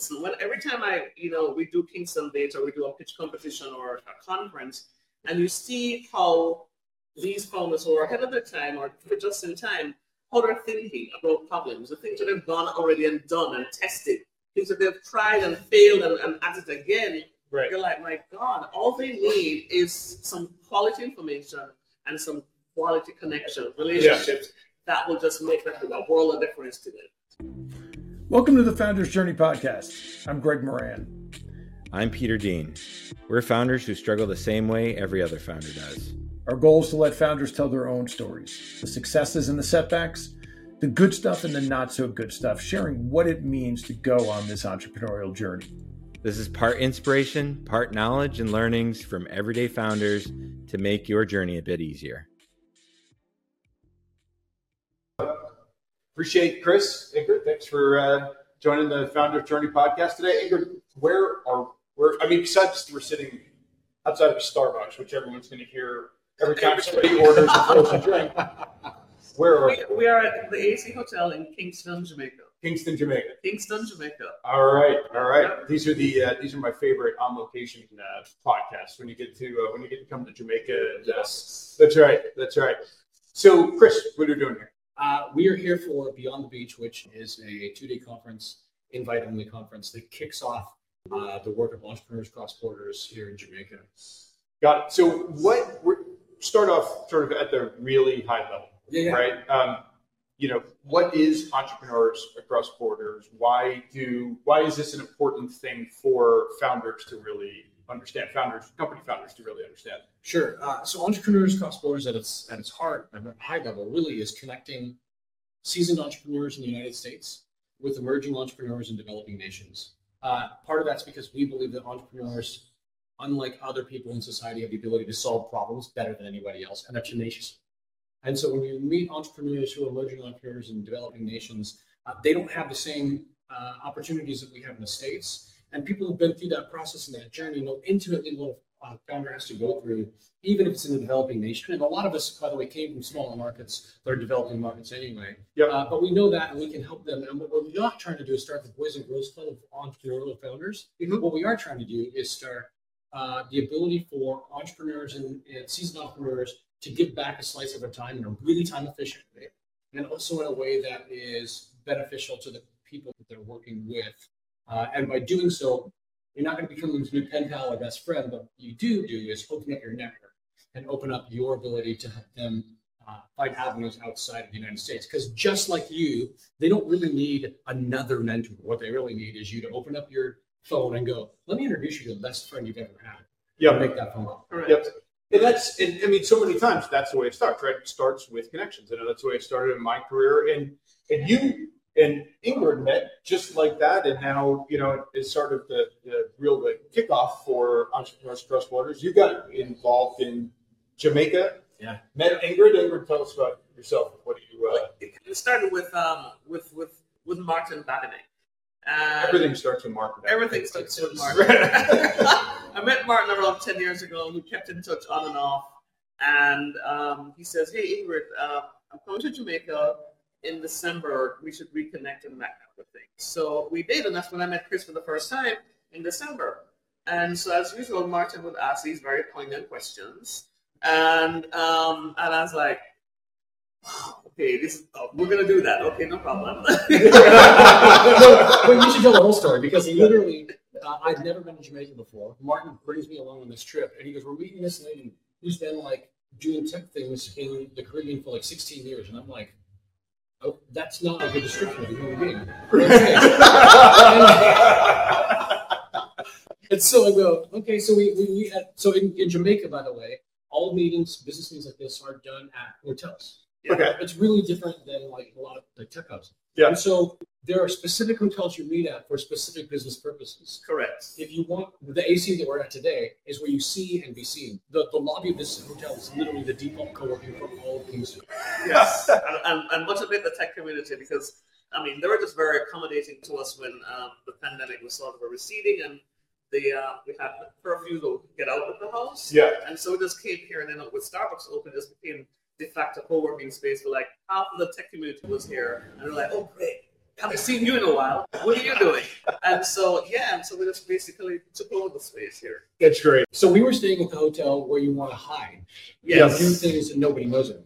listen, when every time we do Kingston Beta, we do a pitch competition or a conference, and you see how these founders who are ahead of their time or just in time, how they're thinking about problems, the things that they've gone already and done and tested, things that they've tried and failed and at it again. Right. You're like, my God, all they need is some quality information and some quality connection, relationships that will just make a world of difference to them. Welcome to the Founders Journey Podcast. I'm Greg Moran. I'm Peter Dean. We're founders who struggle the same way every other founder does. Our goal is to let founders tell their own stories, the successes and the setbacks, the good stuff and the not so good stuff, sharing what it means to go on this entrepreneurial journey. This is part inspiration, part knowledge and learnings from everyday founders to make your journey a bit easier. Appreciate Chris. Ingrid, thanks for joining the Founder Journey Podcast today. Ingrid, besides we're sitting outside of Starbucks, which everyone's going to hear every time somebody orders a frozen drink, where are we? We are at the AC Hotel in Kingston, Jamaica. Kingston, Jamaica. All right. These are my favorite on location podcasts. When you get to come to Jamaica. Yes, that's right. So, Chris, what are you doing here? We are here for Beyond the Beach, which is a two-day conference, invite-only conference that kicks off the work of Entrepreneurs Across Borders here in Jamaica. Got it. So, start off sort of at the really high level, right? What is Entrepreneurs Across Borders? Why is this an important thing for founders to really understand? Company founders to really understand. Sure. So Entrepreneurs Across Borders at its heart, at a high level, really is connecting seasoned entrepreneurs in the United States with emerging entrepreneurs in developing nations. Part of that's because we believe that entrepreneurs, unlike other people in society, have the ability to solve problems better than anybody else, and they're tenacious. And so when you meet entrepreneurs who are emerging entrepreneurs in developing nations, they don't have the same opportunities that we have in the States. And people who've been through that process and that journey know intimately what a founder has to go through, even if it's in a developing nation. And a lot of us, by the way, came from smaller markets that are developing markets anyway. Yep. But we know that and we can help them. And what we're not trying to do is start the Boys and Girls Club of entrepreneurial founders. Mm-hmm. What we are trying to do is start the ability for entrepreneurs and seasoned entrepreneurs to give back a slice of their time in a really time-efficient way, and also in a way that is beneficial to the people that they're working with. And by doing so, you're not going to become this new pen pal or best friend, but what you do is open up your network and open up your ability to help them find avenues outside of the United States. Because just like you, they don't really need another mentor. What they really need is you to open up your phone and go, let me introduce you to the best friend you've ever had. Yeah, make that phone call. Right. Yep. And so many times that's the way it starts, right? It starts with connections. I know that's the way it started in my career. And you and Ingrid met just like that. And now, it's sort of the real kickoff for Entrepreneurs Across Borders. You got involved in Jamaica. Yeah. Met Ingrid. Ingrid, tell us about yourself. What do you? It started with Martin Vattening. Everything starts with Martin. I met Martin around 10 years ago, and we kept in touch on and off. And he says, hey, Ingrid, I'm coming to Jamaica in December. We should reconnect and that kind of thing. So we did, and that's when I met Chris for the first time in December. And so as usual, Martin would ask these very poignant questions. And I was like, okay, we're going to do that. Okay, no problem. But you should tell the whole story, because literally, I'd never been to Jamaica before. Martin brings me along on this trip, and he goes, we're meeting this lady who's been, doing tech things in the Caribbean for, 16 years. And I'm like, oh, that's not a good description of a human being. And so I go, okay, so in Jamaica, by the way, all meetings, business meetings like this are done at hotels. Yeah. Okay. It's really different than a lot of tech hubs. Yeah. And so there are specific hotels you meet at for specific business purposes. Correct. If you want, the AC that we're at today is where you see and be seen. The lobby of this hotel is literally the default co-working for all of Kingston. Yes. and much of it, the tech community, because, they were just very accommodating to us when the pandemic was sort of receding and we had the curfew to get out of the house. Yeah. And so we just came here, and then with Starbucks open, just became de facto co-working space. We're half of the tech community was here, and we're like, oh, great. haven't seen you in a while. What are you doing? And so we just basically took over the space here. That's great. So we were staying at the hotel where you want to hide. Yes. You do things and nobody knows it.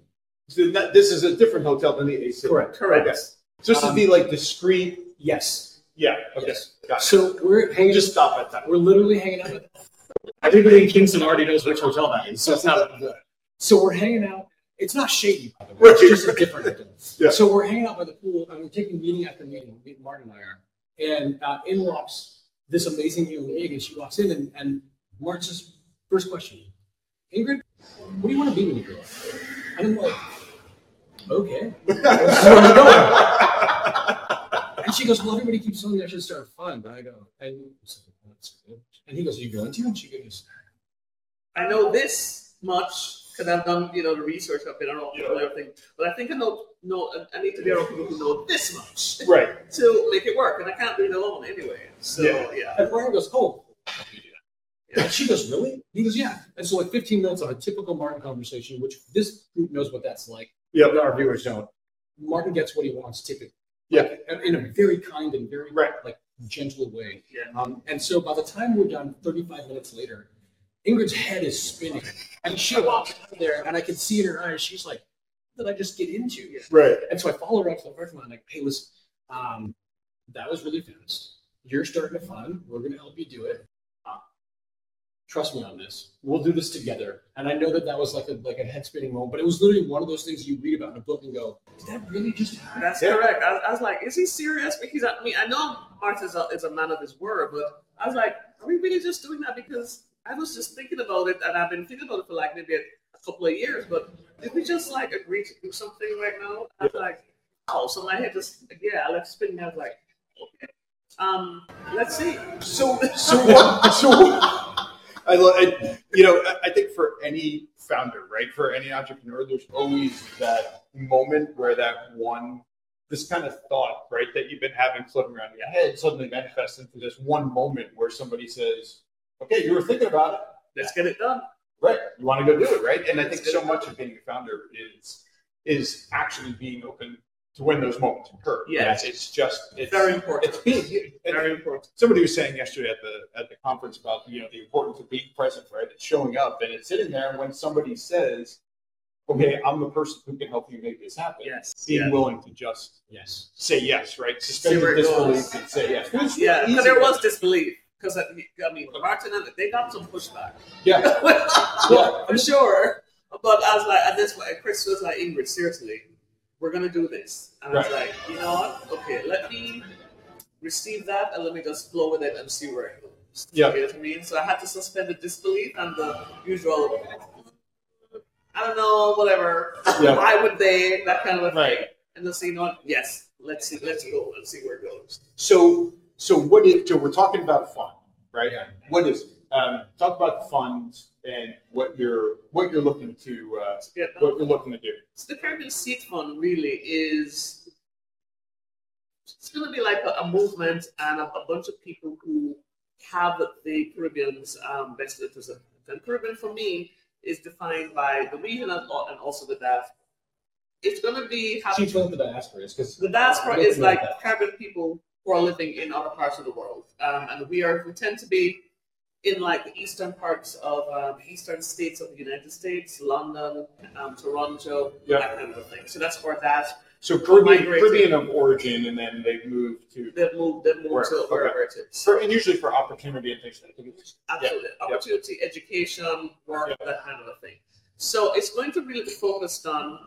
So this is a different hotel than the AC. Correct. Okay. So this would be like discreet. Yes. Yeah. Okay. Yes. Got it. So we're hanging. Just stop at that. We're literally hanging out. Everybody in Kingston already knows which hotel that is, so it's not good. So we're hanging out. It's not shady, by the way. Right. It's just a different hotel. Yeah. So we're hanging out by the pool, and we're taking meeting after meeting. Martin and I are. And in walks this amazing young lady, and she walks in, and Martin's first question, Ingrid, what do you want to be when you grow up? And I'm like, okay. And she goes, well, everybody keeps telling me I should start a fund. And I go, and he goes, are you going to? And she goes, I know this much because I've done, the research up here. I don't know everything, but I think I know. I need to be around people who know this much, right, to make it work. And I can't do it alone anyway. So yeah. And Brian goes, oh. And she goes, really? He goes, yeah. And so 15 minutes of a typical Martin conversation, which this group knows what that's like. Yeah, our viewers don't. Martin gets what he wants typically. Like, yeah, in a very kind and very gentle way. Yeah. And so by the time we're done, 35 minutes later, Ingrid's head is spinning, and she walks out there, and I can see in her eyes she's like, "What did I just get into?" Yeah. Right. And so I follow her up to the parking lot, like, "Hey, listen, that was really fast. You're starting a fund. We're going to help you do it. Trust me on this. We'll do this together." And I know that was like a head spinning moment, but it was literally one of those things you read about in a book and go, "Did that really just happen?" That's correct. I was like, "Is he serious?" Because I know Martin is a man of his word, but I was like, "Are we really just doing that?" Because I was just thinking about it, and I've been thinking about it for like maybe a couple of years. But did we just agree to do something right now? I was like, "Oh," so my head just I left spinning. I was like, "Okay, let's see." So what? I think for any founder, right, for any entrepreneur, there's always that moment where this kind of thought, right, that you've been having floating around in your head suddenly manifests into this one moment where somebody says, okay, you were thinking about it. Let's get it done. Right. You want to go do it, right? And I think so much of being a founder is actually being open to when those moments occur. Yes. Right? It's very important. It's very important. Somebody was saying yesterday at the conference about, the importance of being present, right? It's showing up, and it's sitting there, and when somebody says, okay, I'm the person who can help you make this happen. Yes. Being willing to just say yes, right? Suspend disbelief and say yes. Because there was disbelief. Because, Martin and they got some pushback. Yeah. For sure. But I was like, at this point, Chris was like, Ingrid, seriously, we're going to do this. And I was like, you know what? Okay, let me receive that and let me just flow with it and see where it goes. Yeah. You know what I mean? So I had to suspend the disbelief and the usual, I don't know, whatever. Yeah. Why would they? That kind of thing. Right. And they'll say, you know what? Yes, let's go and see where it goes. So what is? So we're talking about fund, right? Yeah. What is it? Talk about funds and what you're looking to what you're looking to do. So the Caribbean Seed Fund really is, it's going to be like a movement and a bunch of people who have the Caribbean's best interests. And Caribbean for me is defined by the region and also the diaspora. It's going to be having the diaspora because the diaspora is like Caribbean people who are living in other parts of the world, and we tend to be in the eastern parts of eastern states of the United States, London, Toronto, that kind of thing. So that's where that's. So Caribbean of origin, and then they've moved to. They've moved to wherever it is. And usually for opportunity and things like that. Absolutely, opportunity, education, work, that kind of a thing. So it's going to really be focused on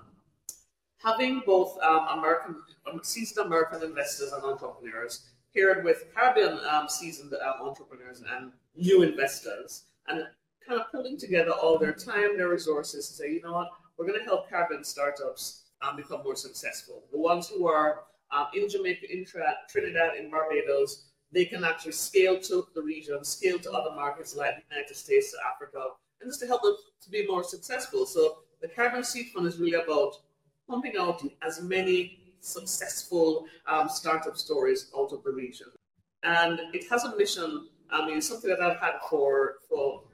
having both seasoned American investors and entrepreneurs paired with Caribbean seasoned entrepreneurs and new investors, and kind of pulling together all their time, their resources, to say, you know what, we're going to help Caribbean startups become more successful. The ones who are in Jamaica, in Trinidad, in Barbados, they can actually scale to the region, scale to other markets like the United States, to Africa, and just to help them to be more successful. So the Caribbean Seed Fund is really about pumping out as many successful startup stories out of the region. And it has a mission, something that I've had for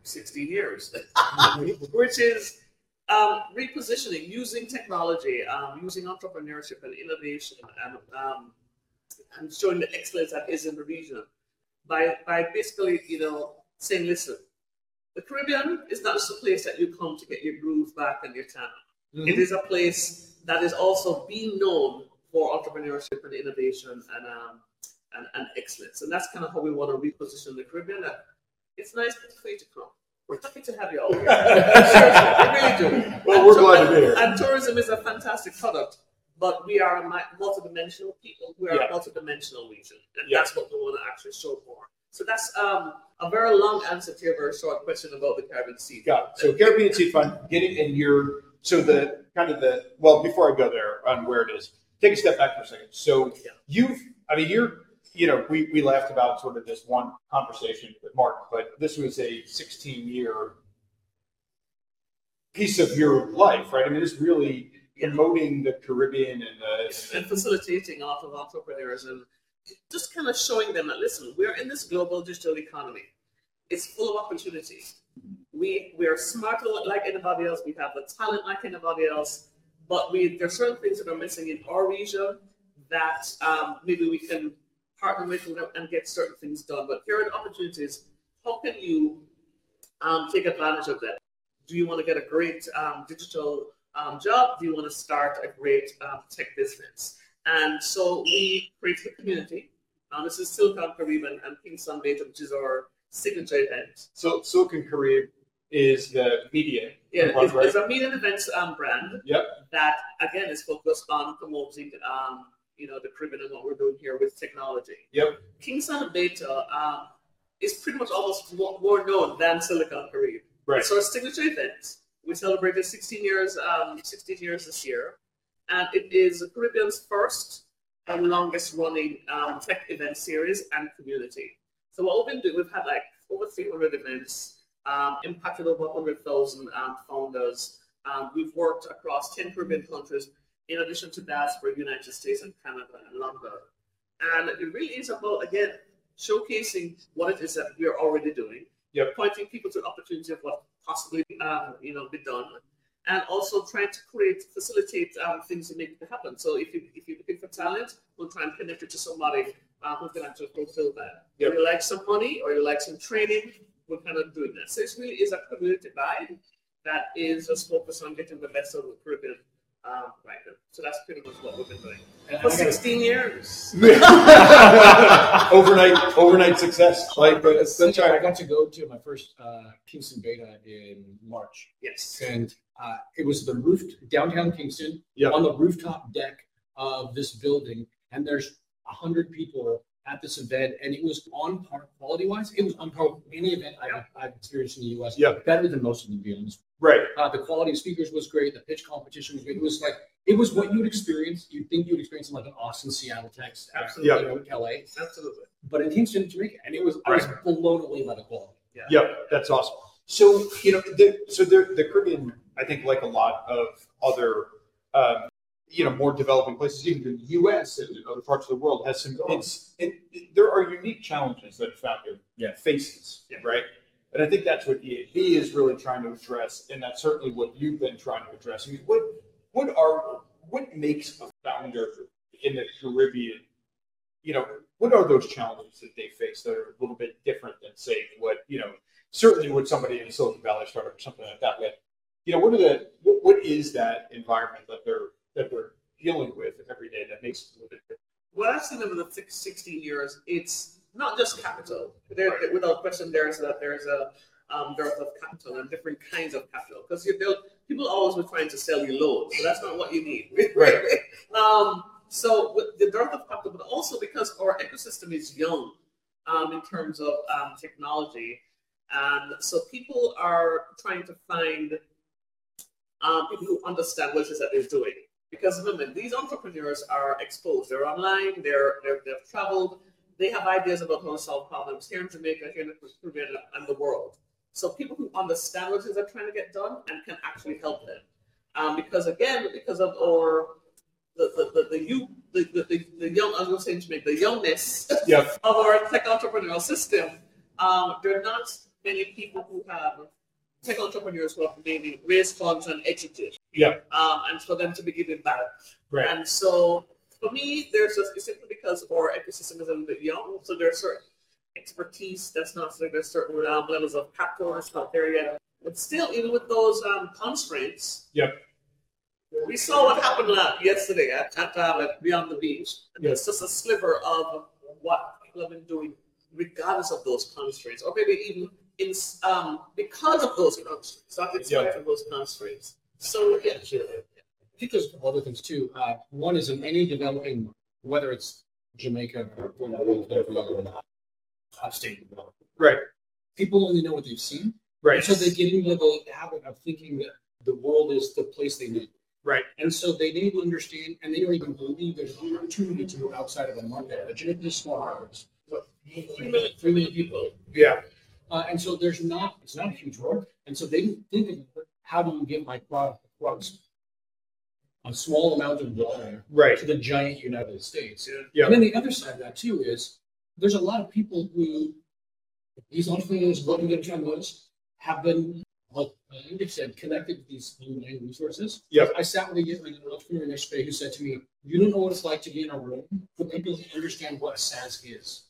16 years, which is repositioning, using technology, using entrepreneurship and innovation and and showing the excellence that is in the region by basically, saying, listen, the Caribbean is not just a place that you come to get your groove back and your time. Mm-hmm. It is a place that is also being known for entrepreneurship and innovation and excellence. And that's kind of how we want to reposition the Caribbean. That it's nice for you to come. We're happy to have you all here. Seriously, we really do. Well, we're glad to be here. And tourism is a fantastic product, but we are a multidimensional people. We are a multidimensional region, and that's what we want to actually show more. So that's a very long answer to your very short question about the Caribbean Seed Fund. So Caribbean Seed Fund, getting in your, so the kind of the, well, before I go there on where it is, take a step back for a second. So we laughed about sort of this one conversation with Mark, but this was a 16-year piece of your life, right? I mean, it's really promoting the Caribbean and facilitating off of entrepreneurs and just kind of showing them that, listen, we're in this global digital economy. It's full of opportunities. We are smarter like anybody else. We have the talent like anybody else, but there are certain things that are missing in our region that maybe we can partner with and get certain things done. But here are the opportunities. How can you take advantage of that? Do you want to get a great digital job? Do you want to start a great tech business? And so we created a community. This is Silicon Caribbean and Kingston Beta, which is our signature event. So Silicon Caribbean is the media. Yeah, it's a media and events brand. Yep. That again is focused on promoting the Caribbean and what we're doing here with technology. Yep. Kingston Beta is pretty much almost more known than Silicon Caribbean. Right. It's our signature event. We celebrated 16 years this year, and it is the Caribbean's first and longest running tech event series and community. So what we've been doing, we've had like over 300 events, impacted over 100,000 founders. We've worked across 10 Caribbean countries, in addition to diaspora, United States and Canada and London. And it really is about, again, showcasing what it is that we're already doing, pointing people to the opportunity of what possibly be done, and also trying to facilitate things to make it happen. So if you're looking for talent, we'll try and connect you to somebody who can actually fulfill that. Yep. If you like some money or you like some training, we're kind of doing that. So it really is a community vibe that is just focused on getting the best out of the Caribbean. Right. So that's pretty much what we've been doing for 16 years. overnight success. Like, but I got to go to my first Kingston Beta in March. Yes. And it was the downtown Kingston, on the rooftop deck of this building, and there's 100 people at this event, and it was on par quality-wise. It was on par with any event I've experienced in the U.S. Better than most of them, to be honest. Right. The quality of speakers was great. The pitch competition was great. It was what you would experience. You'd think you'd experience in like an Austin, Seattle, Texas, L.A. Absolutely. But in Kingston, Jamaica, and I was blown away by the quality. Yeah. That's awesome. So the Caribbean, I think, like a lot of other, more developing places, even the U.S. and other parts of the world, has some. There are unique challenges that a founder faces. Yeah. Right. And I think that's what EAB is really trying to address, and that's certainly what you've been trying to address. I mean, what makes a founder in the Caribbean? What are those challenges that they face that are a little bit different than, say, what certainly would somebody in Silicon Valley start or something like that? But what is that environment that they're dealing with every day that makes it a little bit different? Well, I've seen over the 16 years, it's not just capital. Without question, there's a dearth of capital and different kinds of capital, because people always were trying to sell you loans, so that's not what you need. Right. So with the dearth of capital, but also because our ecosystem is young in terms of technology, and so people are trying to find people who understand what it is that they're doing. Because remember, these entrepreneurs are exposed. They're online. They've traveled. They have ideas about how to solve problems here in Jamaica, here in the Caribbean, and the world. So people who understand what things are trying to get done and can actually help them, the youngness of our tech entrepreneurial system. There are not many people who have tech entrepreneurs who have maybe raised funds and exited. And for them to be given back. Right. And so For me, there's just, it's simply because our ecosystem is a little bit young, so there's certain expertise that's not, so there's certain levels of capital that's not there yet. But still, even with those constraints, yep. We saw what happened yesterday at Beyond the Beach. And yes. It's just a sliver of what people have been doing, regardless of those constraints, or maybe even in, because of those constraints, not in spite of those constraints. So yeah, I think there's other things too. One is in any developing, whether it's Jamaica or upstate, right? People only know what they've seen, right? And so they get into the habit of thinking that the world is the place they need. Right. And so they need to understand, and they don't even believe there's an opportunity to go outside of the market. But Jamaica is small harbors. What, 3 million people? Yeah. And so it's not a huge world. And so they didn't think of how do you get my product across a small amount of water to the giant United States. Yeah. Yeah. And then the other side of that, too, is there's a lot of people who, these entrepreneurs, looking at Jamaica's, have been, like Ingrid said, connected to these online resources. Yep. I sat with an entrepreneur yesterday who said to me, you don't know what it's like to be in a room for people who understand what a SaaS is.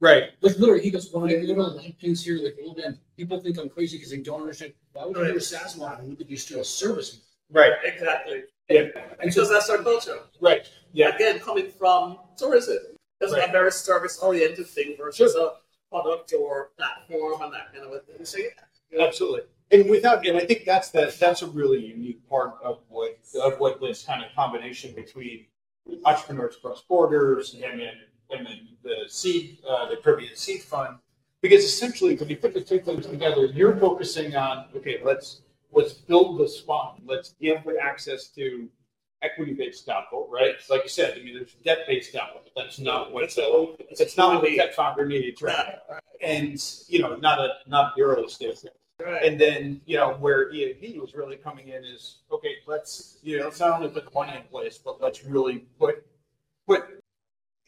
Right. Like literally, he goes, well, I don't know, like things here, like, well, then people think I'm crazy because they don't understand. Why would you do a SaaS model? You could do still a service model. Right. Exactly. Yeah. Because that's our culture. Right. Yeah. Again, coming from tourism. That's a very service-oriented thing versus a product or platform and that kind of a thing. So, yeah. Absolutely, and I think that's a really unique part of what this kind of combination between Entrepreneurs Across Borders and then the Caribbean Seed Fund, because essentially when you put the two things together, you're focusing on let's build this fund, let's give access to equity-based capital, right? Like you said, I mean, there's debt-based capital, but that's not what a debt founder needs, right? And not euro state. Right. And then, where EAP was really coming in is, let's, let's not only put the money in place, but let's really put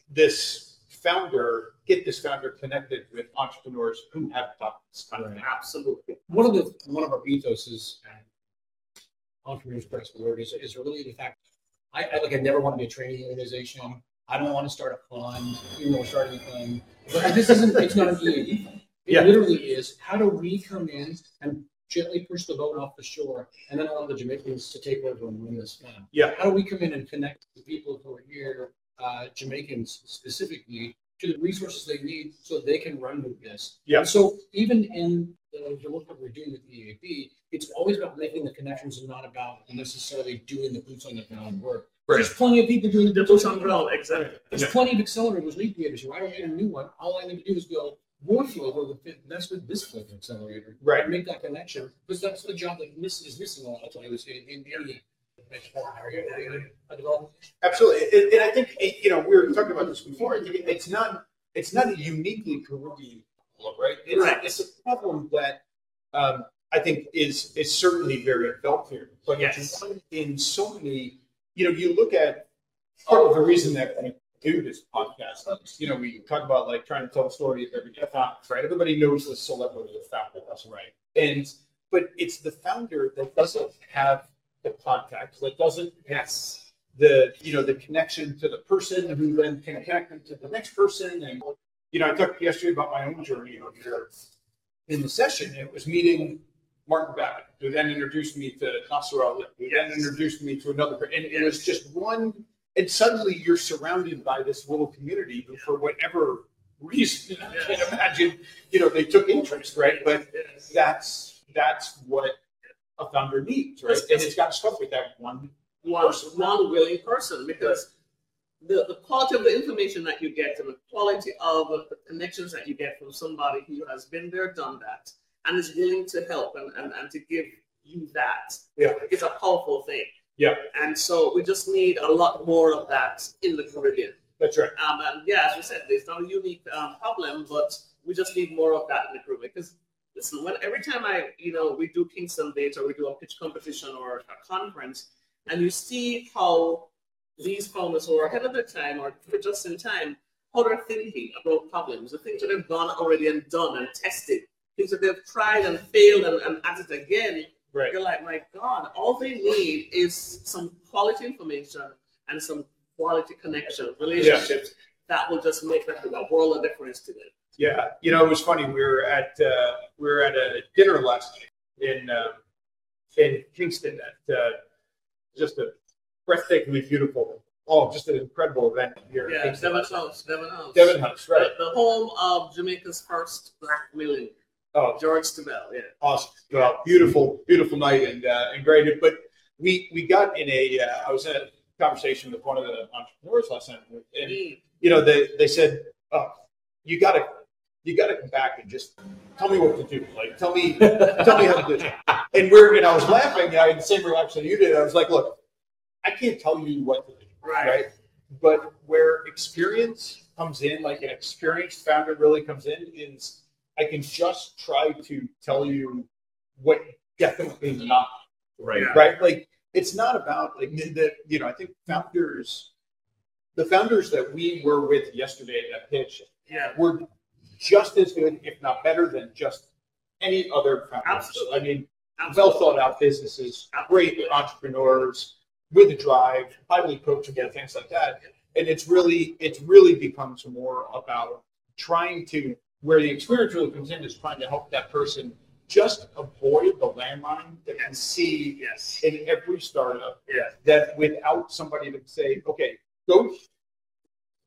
this founder connected with entrepreneurs who have done this kind of thing. Absolutely. One of our ethos is entrepreneurs' priority is really the fact I never want to be a training organization. I don't want to start a fund, even though we're starting a fund. But it's not an EAD fund. It literally is, how do we come in and gently push the boat off the shore and then allow the Jamaicans to take over and win this fund? Yeah. How do we come in and connect the people who are here, Jamaicans specifically, to the resources they need so they can run with this? Yeah. And so even in the work that we're doing with the EAP, it's always about making the connections and not about necessarily doing the boots on the ground work. Right. There's plenty of people doing the boots on the ground. Exactly. There's plenty of accelerators, lead creators here. I don't need a new one. All I need to do is go, that's with this flavor accelerator. Right. And make that connection. Because that's the job that is missing a lot of times in the area. Absolutely. And I think, we were talking about this before. It's not a uniquely Caribbean problem, right? It's a problem that I think is certainly very felt here. But in so many, you look at part of the reason that we do this podcast is, we talk about trying to tell the story of every conference, right? Everybody knows the celebrity of the founder, right? But it's the founder that doesn't have the contact, that doesn't have the connection to the person who then can connect them to the next person. And I talked yesterday about my own journey here. In the session, it was meeting Martin Vattening, who then introduced me to Nasser Ali, who then introduced me to another, and it was just one. And suddenly, you're surrounded by this little community who, for whatever reason, I can imagine, they took interest, right? But that's what a founder needs, right? And it's got to start with that one willing person, because the quality of the information that you get and the quality of the connections that you get from somebody who has been there, done that, and is willing to help and to give you that, it's a powerful thing. Yeah. And so we just need a lot more of that in the Caribbean. That's right. And as we said, it's not a unique problem, but we just need more of that in the Caribbean. Because listen, every time we do Kingston Beta, or we do a pitch competition or a conference, and you see how these founders who are ahead of their time or just in time, how they're thinking about problems, the things that they've gone already and done and tested, things that they've tried and failed and at it again. Right. You're like, my God, all they need is some quality information and some quality connections, relationships, that will just make a world of difference to them. Yeah, you know, it was funny. We were at a dinner last night in Kingston at just a breathtakingly beautiful, just an incredible event here. Yeah, Devon House, right? The home of Jamaica's first black millionaire. Oh, George Timmel, yeah. Awesome. Well, beautiful, beautiful night and great. But we got in I was in a conversation with one of the entrepreneurs last night, and you know they said, oh, you gotta come back and just tell me what to do. Like tell me how to do it. And I was laughing. I had the same reaction you did. I was like, look, I can't tell you what to do, right? But where experience comes in, like an experienced founder really comes in, is I can just try to tell you what definitely is not right. Yeah. Right? Like it's not about like that. You know, I think the founders that we were with yesterday at that pitch, were just as good, if not better, than just any other founders. Absolutely. I mean, well thought out businesses, great entrepreneurs with a drive, highly coachable, things like that. And it's really becomes more about trying to. Where the experience really comes in is trying to help that person just avoid the landmine that you see in every startup. Yes. That without somebody to say, okay, go.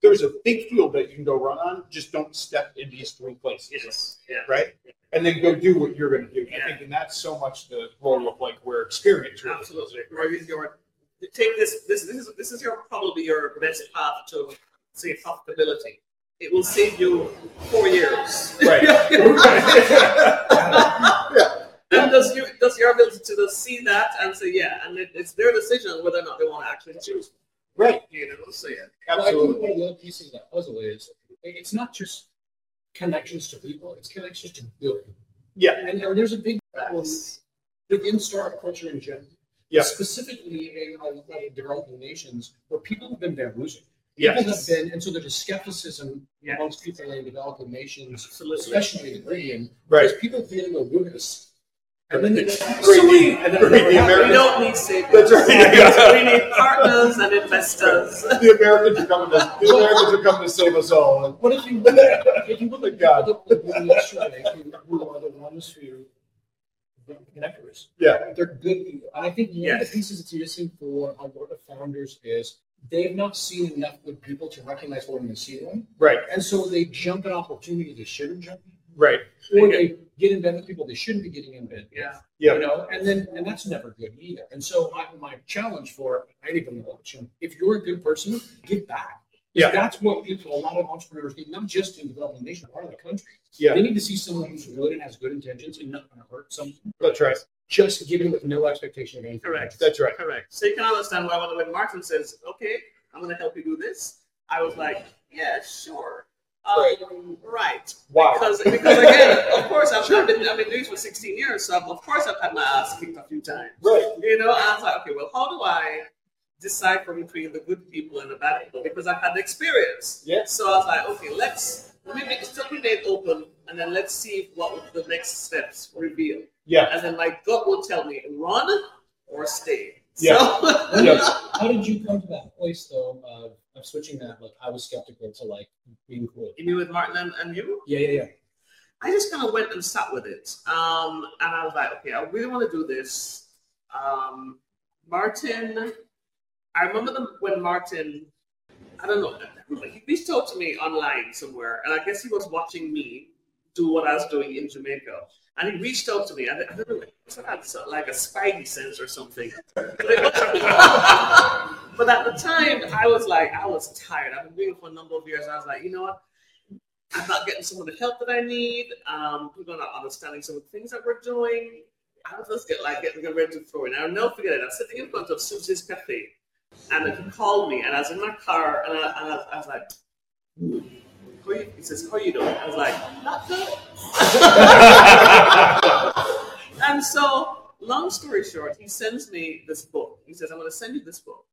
There's a big field that you can go run on. Just don't step in these three places. Yes. Right? Yeah. And then go do what you're going to do. Yeah. I think, and that's so much the role of like where experience. Really absolutely. Right. Take this is probably your best path to say profitability. It will save you 4 years. Right. And does your ability to just see that and say, and it's their decision whether or not they want to actually choose. Right. You know, so absolutely. Well, I think one of the other pieces of that puzzle is it's not just connections to people, it's connections to building. Yeah. And there's a big problem within startup culture in general, specifically in a lot of developing nations where people have been bamboozled. Yes. People have been, and so there's a skepticism amongst people in developing nations, especially in the Caribbean, because people feeling a wilderness. And then they're sweet. And then we don't need savings. That's right. We need partners and investors. The Americans are coming to save us all. What if you look at God? Who are the ones who connect with us? Yeah, they're good people. And I think one of the pieces that's interesting for a lot of founders is. They've not seen enough good people to recognize what they see them. Right. And so they jump an opportunity they shouldn't jump. Right. Or they get in bed with people they shouldn't be getting in bed with. Yeah. Yeah. You know, and that's never good either. And so my challenge for anybody watching, if you're a good person, give back. Yeah. That's what people, a lot of entrepreneurs need, not just in developing nation, part of the country. Yeah. They need to see someone who's good and has good intentions and not going to hurt someone. That's right. Just giving with no expectation of anything. Correct. That's right. Correct. So you can understand why when Martin says, okay, I'm going to help you do this, I was like, yeah, sure. Right. Wow. Because again, of course, I've been doing this for 16 years, so of course I've had my ass kicked a few times. Right. You know, I was like, okay, well, how do I decipher between the good people and the bad people? Because I've had the experience. Yeah. So I was like, okay, let me make it open, and then let's see what the next steps reveal. Yeah. And then my gut will tell me, run or stay. Yeah. So. How did you come to that place, though, of switching that? Like, I was skeptical to, like, being cool. You mean with Martin and you? Yeah. I just kind of went and sat with it. And I was like, okay, I really want to do this. Martin, I remember when Martin, I don't know, he reached out to me online somewhere, and I guess he was watching me do what I was doing in Jamaica. And he reached out to me. I don't know, it's like a spidey sense or something. But at the time, I was tired. I've been doing it for a number of years. I was like, you know what? I'm not getting some of the help that I need. People are not understanding some of the things that we're doing. I was just getting ready to throw in. I'll never forget it. I was sitting in front of Susie's Cafe, and he called me, and I was in my car, and I was like, he says, how you doing? I was like, not good. And so, long story short, he sends me this book. He says, I'm going to send you this book.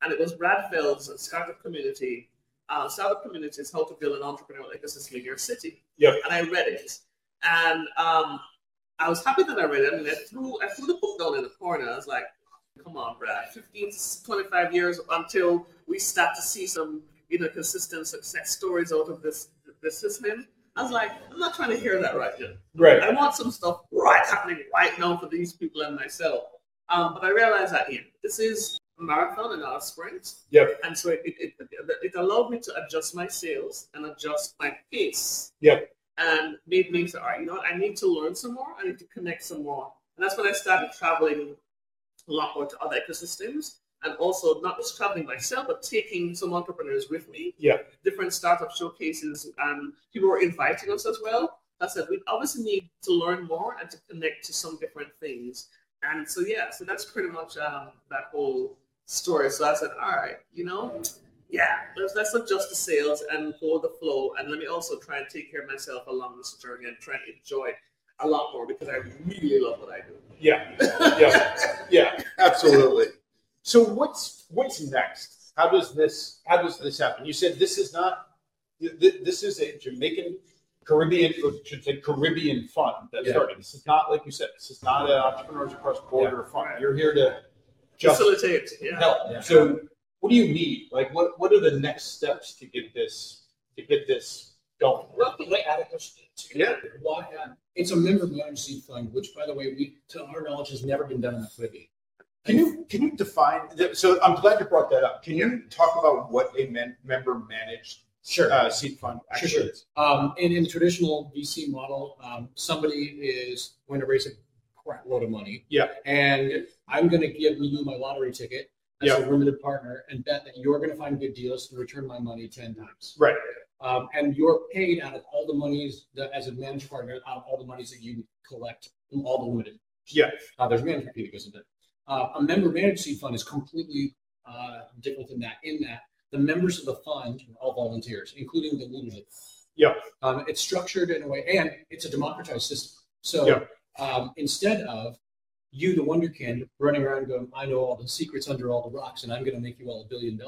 And it was Brad Feld's Startup Community. Startup Community is how to build an entrepreneurial ecosystem in your city. Yep. And I read it. And I was happy that I read it. I mean, I threw the book down in the corner. I was like, come on, Brad, 15 to 25 years until we start to see some, you know, consistent success stories out of this system. I was like, I'm not trying to hear that right now. Right. I want some stuff right happening right now for these people and myself. But I realized that, yeah, this is a marathon and not a sprint. Yep. And so it allowed me to adjust my sales and adjust my pace. Yep. And made me say, all right, you know what? I need to learn some more. I need to connect some more. And that's when I started traveling a lot more to other ecosystems. And also not just traveling myself, but taking some entrepreneurs with me. Yeah. Different startup showcases, and people were inviting us as well. I said, we obviously need to learn more and to connect to some different things. And so, yeah, so that's pretty much that whole story. So I said, all right, you know, yeah, let's adjust the sales and hold the flow. And let me also try and take care of myself along this journey and try and enjoy it a lot more because I really love what I do. Yeah, yeah, yeah, absolutely. So what's next? How does this happen? You said this is a Jamaican Caribbean fund that started. This is not, like you said, this is not an Entrepreneurs Across Border fund. You're here to just facilitate, help. Yeah. So what do you need? Like what are the next steps to get this going? Well, can I add a question to why? It's a member of the Martin Seed Fund, which, by the way, we, to our knowledge, has never been done in the Caribbean. Can you define, so I'm glad you brought that up. Can you talk about what a member managed seed fund actually is? And in the traditional VC model, somebody is going to raise a crap load of money. Yeah. And I'm going to give you my lottery ticket as a limited partner and bet that you're going to find good deals and return my money 10 times. Right. And you're paid out of all the monies that, as a managed partner, out of all the monies that you collect from all the limited. Yeah. There's management fee that goes into it. A member managed seed fund is completely different than that, in that the members of the fund are all volunteers, including the leadership. Yeah. It's structured in a way, and it's a democratized system. So instead of you, the wonder kid, running around going, I know all the secrets under all the rocks, and I'm going to make you all $1 billion.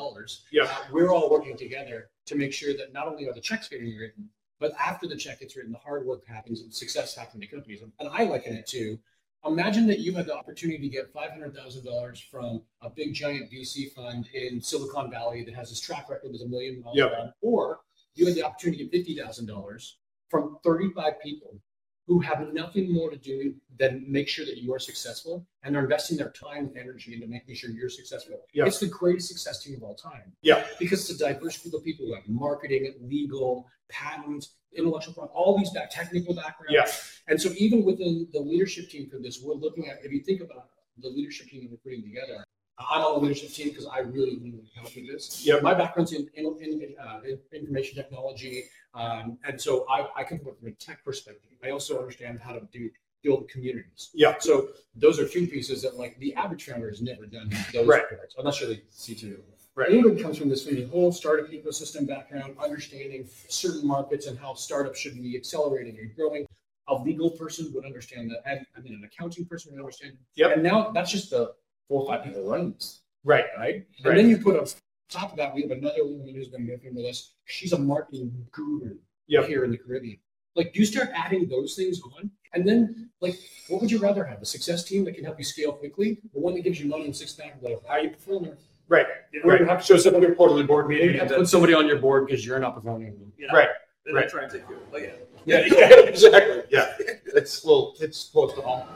Yeah. We're all working together to make sure that not only are the checks getting written, but after the check gets written, the hard work happens and success happens to companies. And I liken it to, imagine that you had the opportunity to get $500,000 from a big giant VC fund in Silicon Valley that has this track record of $1 million. Yep. Or you had the opportunity to get $50,000 from 35 people who have nothing more to do than make sure that you are successful, and they're investing their time and energy into making sure you're successful. Yep. It's the greatest success team of all time. Yeah. Because it's a diverse group of people who have marketing, legal, patent, intellectual property, all these technical backgrounds. Yeah. And so even within the leadership team for this, we're looking at, if you think about the leadership team we're putting together, I'm on the leadership team because I really need help with this. Yeah. My background's in information technology, and so I can work from a tech perspective. I also understand how to build communities. Yeah. So those are two pieces that, like, the average founder has never done those parts. I'm not sure they see too. Right. Ingrid comes from this whole startup ecosystem background, understanding certain markets and how startups should be accelerating and growing. A legal person would understand that, and I mean, an accounting person would understand. Yep. And now that's just the 4 or 5 people running this. Right. And then you put on top of that, we have another woman who's been working with us. She's a marketing guru here in the Caribbean. Like, you start adding those things on, and then, like, what would you rather have? A success team that can help you scale quickly, or one that gives you money and 6 pack, like, how are you performing? Right. You have to show up on your quarterly board meeting. You have to put somebody on your board because you're not performing. Yeah. Right. They're not trying to take you. Oh, yeah, exactly. Yeah. It's a little, it's close to home.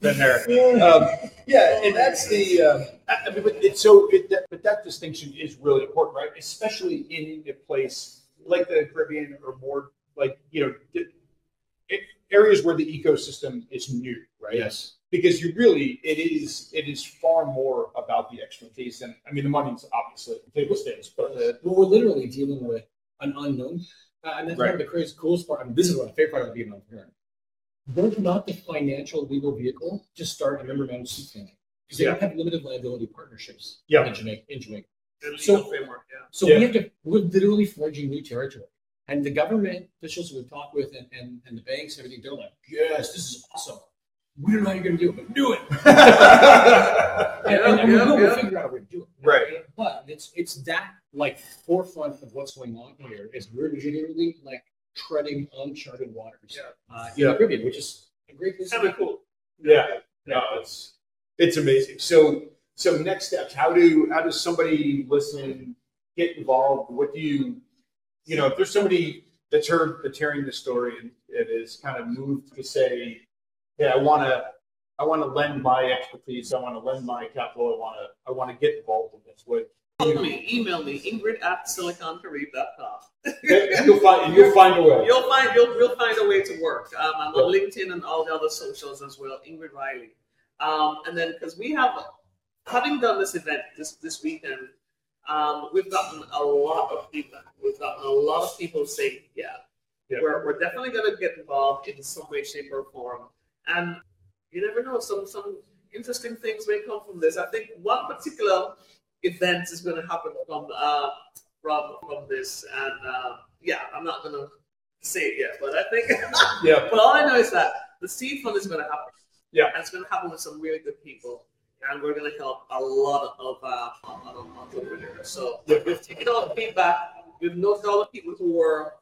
Been there. And that's the. I mean, but that distinction is really important, right? Especially in a place like the Caribbean, or more like, you know, areas where the ecosystem is new, right? Yes. Because it is far more about the expertise, and I mean, the money's obviously table stakes, but we're literally dealing with an unknown, and that's kind of the crazy coolest part. I mean, this is my favorite part of being an entrepreneur. There's not the financial legal vehicle to start a member managed seed fund because they don't have limited liability partnerships in Jamaica. So we're literally forging new territory. And the government officials we've talked with and the banks and everything, they're like, yes, this is awesome. We don't know how you're going to do it, but do it. We'll figure out how to do it. Right. But it's that, like, forefront of what's going on here is we're literally, like, treading uncharted waters in the Caribbean, which is a great place. Kind of cool. Yeah. No, it's amazing. So next steps. How does somebody listen, get involved? What do you know? If there's somebody that's heard that's hearing this story and is kind of moved to say, yeah, I want to lend my expertise. I want to lend my capital. I want to get involved in this. Email me, ingrid@siliconcarib.com. You'll find a way. You'll find a way to work. I'm on LinkedIn and all the other socials as well, Ingrid Riley. And then, because we have, having done this event this weekend, we've gotten a lot of feedback. We've gotten a lot of people saying, yeah. We're definitely going to get involved in some way, shape, or form. And you never know, some interesting things may come from this. I think one particular event is going to happen from this, and I'm not going to say it yet, but I think but all I know is that the seed fund is going to happen. Yeah, and it's going to happen with some really good people, and we're going to help a lot of entrepreneurs. So we've taken all the feedback. We've noticed all the people who were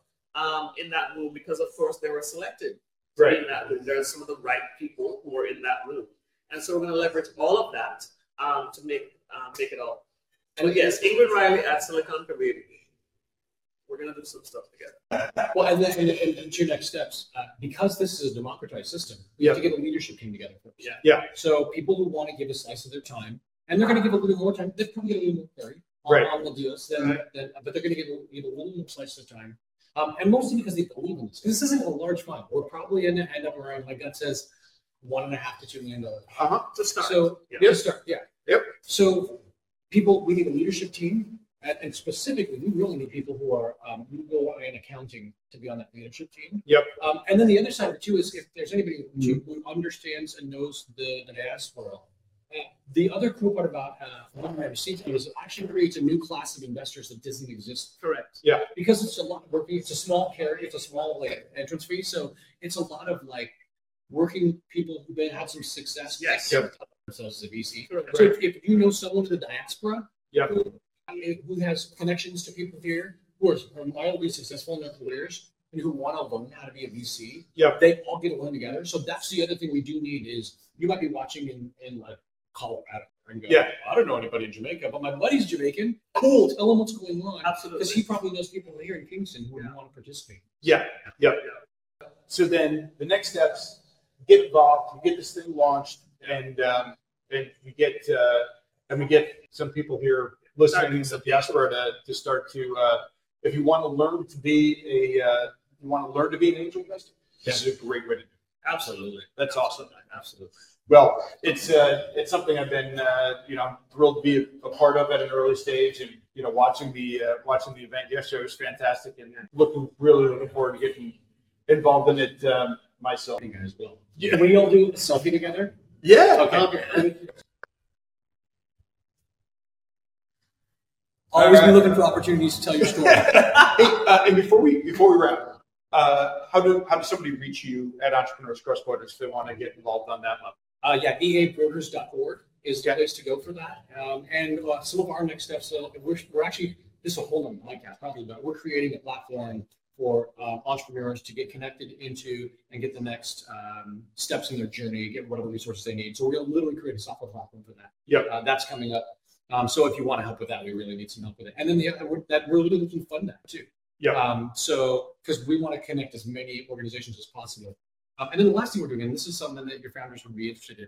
in that room, because of course they were selected in that room. There are some of the right people who were in that room, and so we're going to leverage all of that to make it all. And yes, Ingrid Riley at Silicon Caribbean. We're going to do some stuff together. Well, and then and to your next steps, because this is a democratized system, we have to get a leadership team together first. Yeah. So people who want to give a slice of their time, and they're going to give a little more time. They're probably going to give more clarity on the deals, but they're going to give a little more slice of time. And mostly because they believe in this. Because this isn't a large fund. We're probably going to end up around, like that says, $1.5 to $2 million. To start. So to start, Yep. So people, we need a leadership team, and specifically, we really need people who are who go in accounting to be on that leadership team. Yep. And then the other side of it too is if there's anybody who understands and knows the diaspora. The other cool part about $1.5 to $2 million is it actually creates a new class of investors that doesn't exist. Correct. Yeah. Because it's a lot. It's a small carry. It's a small entrance fee. So it's a lot of working people who've been have some success. Yes. Yep. Themselves as a VC. Right. So if you know someone in the diaspora who has connections to people here who are mildly successful in their careers and who want to learn how to be a VC, they all get along together. So that's the other thing we do need is, you might be watching in Colorado and go, I don't know anybody in Jamaica, but my buddy's Jamaican. Cool, tell him what's going on. Absolutely. Because he probably knows people here in Kingston who want to participate. Yeah. So then the next steps, get involved, you get this thing launched, and you get and we get some people here listening to the diaspora to start to if you want to learn to be an angel investor, this is a great way to do it. Absolutely. That's awesome. Absolutely. Well, it's something I've been I'm thrilled to be a part of at an early stage, and watching the event yesterday was fantastic, and really looking forward to getting involved in it myself. As well. Yeah. Can we all do a selfie together? Yeah. Okay. Always be looking for opportunities to tell your story. And before we wrap, how does somebody reach you at Entrepreneurs Across Borders if they want to get involved on that level? EABorders.org is the place to go for that. And some of our next steps, we're actually, this is a whole other podcast probably, but we're creating a platform for entrepreneurs to get connected into and get the next steps in their journey, get whatever resources they need. So we're going to literally create a software platform for that. That's coming up. So if you want to help with that, we really need some help with it. And then we're literally looking to fund that too. So because we want to connect as many organizations as possible. And then the last thing we're doing, and this is something that your founders would be interested in,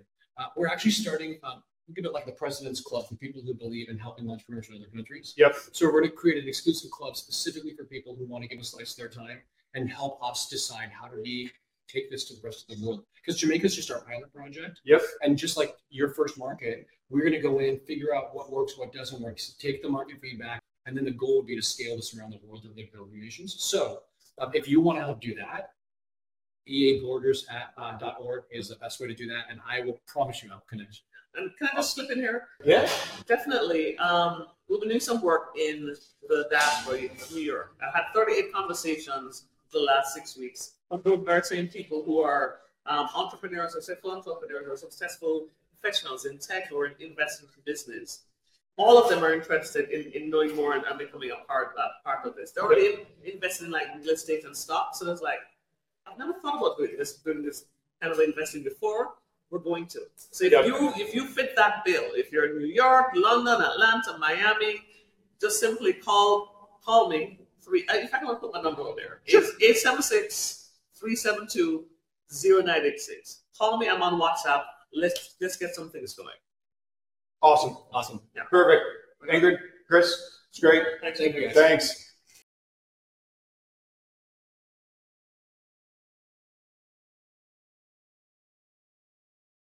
we're actually starting look at it like the President's Club for people who believe in helping entrepreneurs in other countries. So we're going to create an exclusive club specifically for people who want to give a slice of their time and help us decide how do we take this to the rest of the world. Because Jamaica's just our pilot project. And just like your first market, we're going to go in, figure out what works, what doesn't work, so take the market feedback, and then the goal would be to scale this around the world and make real relations. So if you want to help do that, eaborders.org is the best way to do that, and I will promise you I'll connect. And can I just slip in here? Yeah. Definitely. We've been doing some work in the diaspora of New York. I had 38 conversations the last 6 weeks with very same people who are entrepreneurs or successful professionals in tech or in investment business. All of them are interested in knowing more and becoming a part of this. They're already invested in real estate and stocks. So it's I've never thought about doing this kind of investing before. we're going to. So if you fit that bill, if you're in New York, London, Atlanta, Miami, just simply call me. In fact, I'm going to put my number on there. Sure. It's 876-372-0986. Call me. I'm on WhatsApp. Let's get some things going. Awesome. Yeah. Perfect. Ingrid, Chris, it's great. Thanks. Thank you guys. Thanks.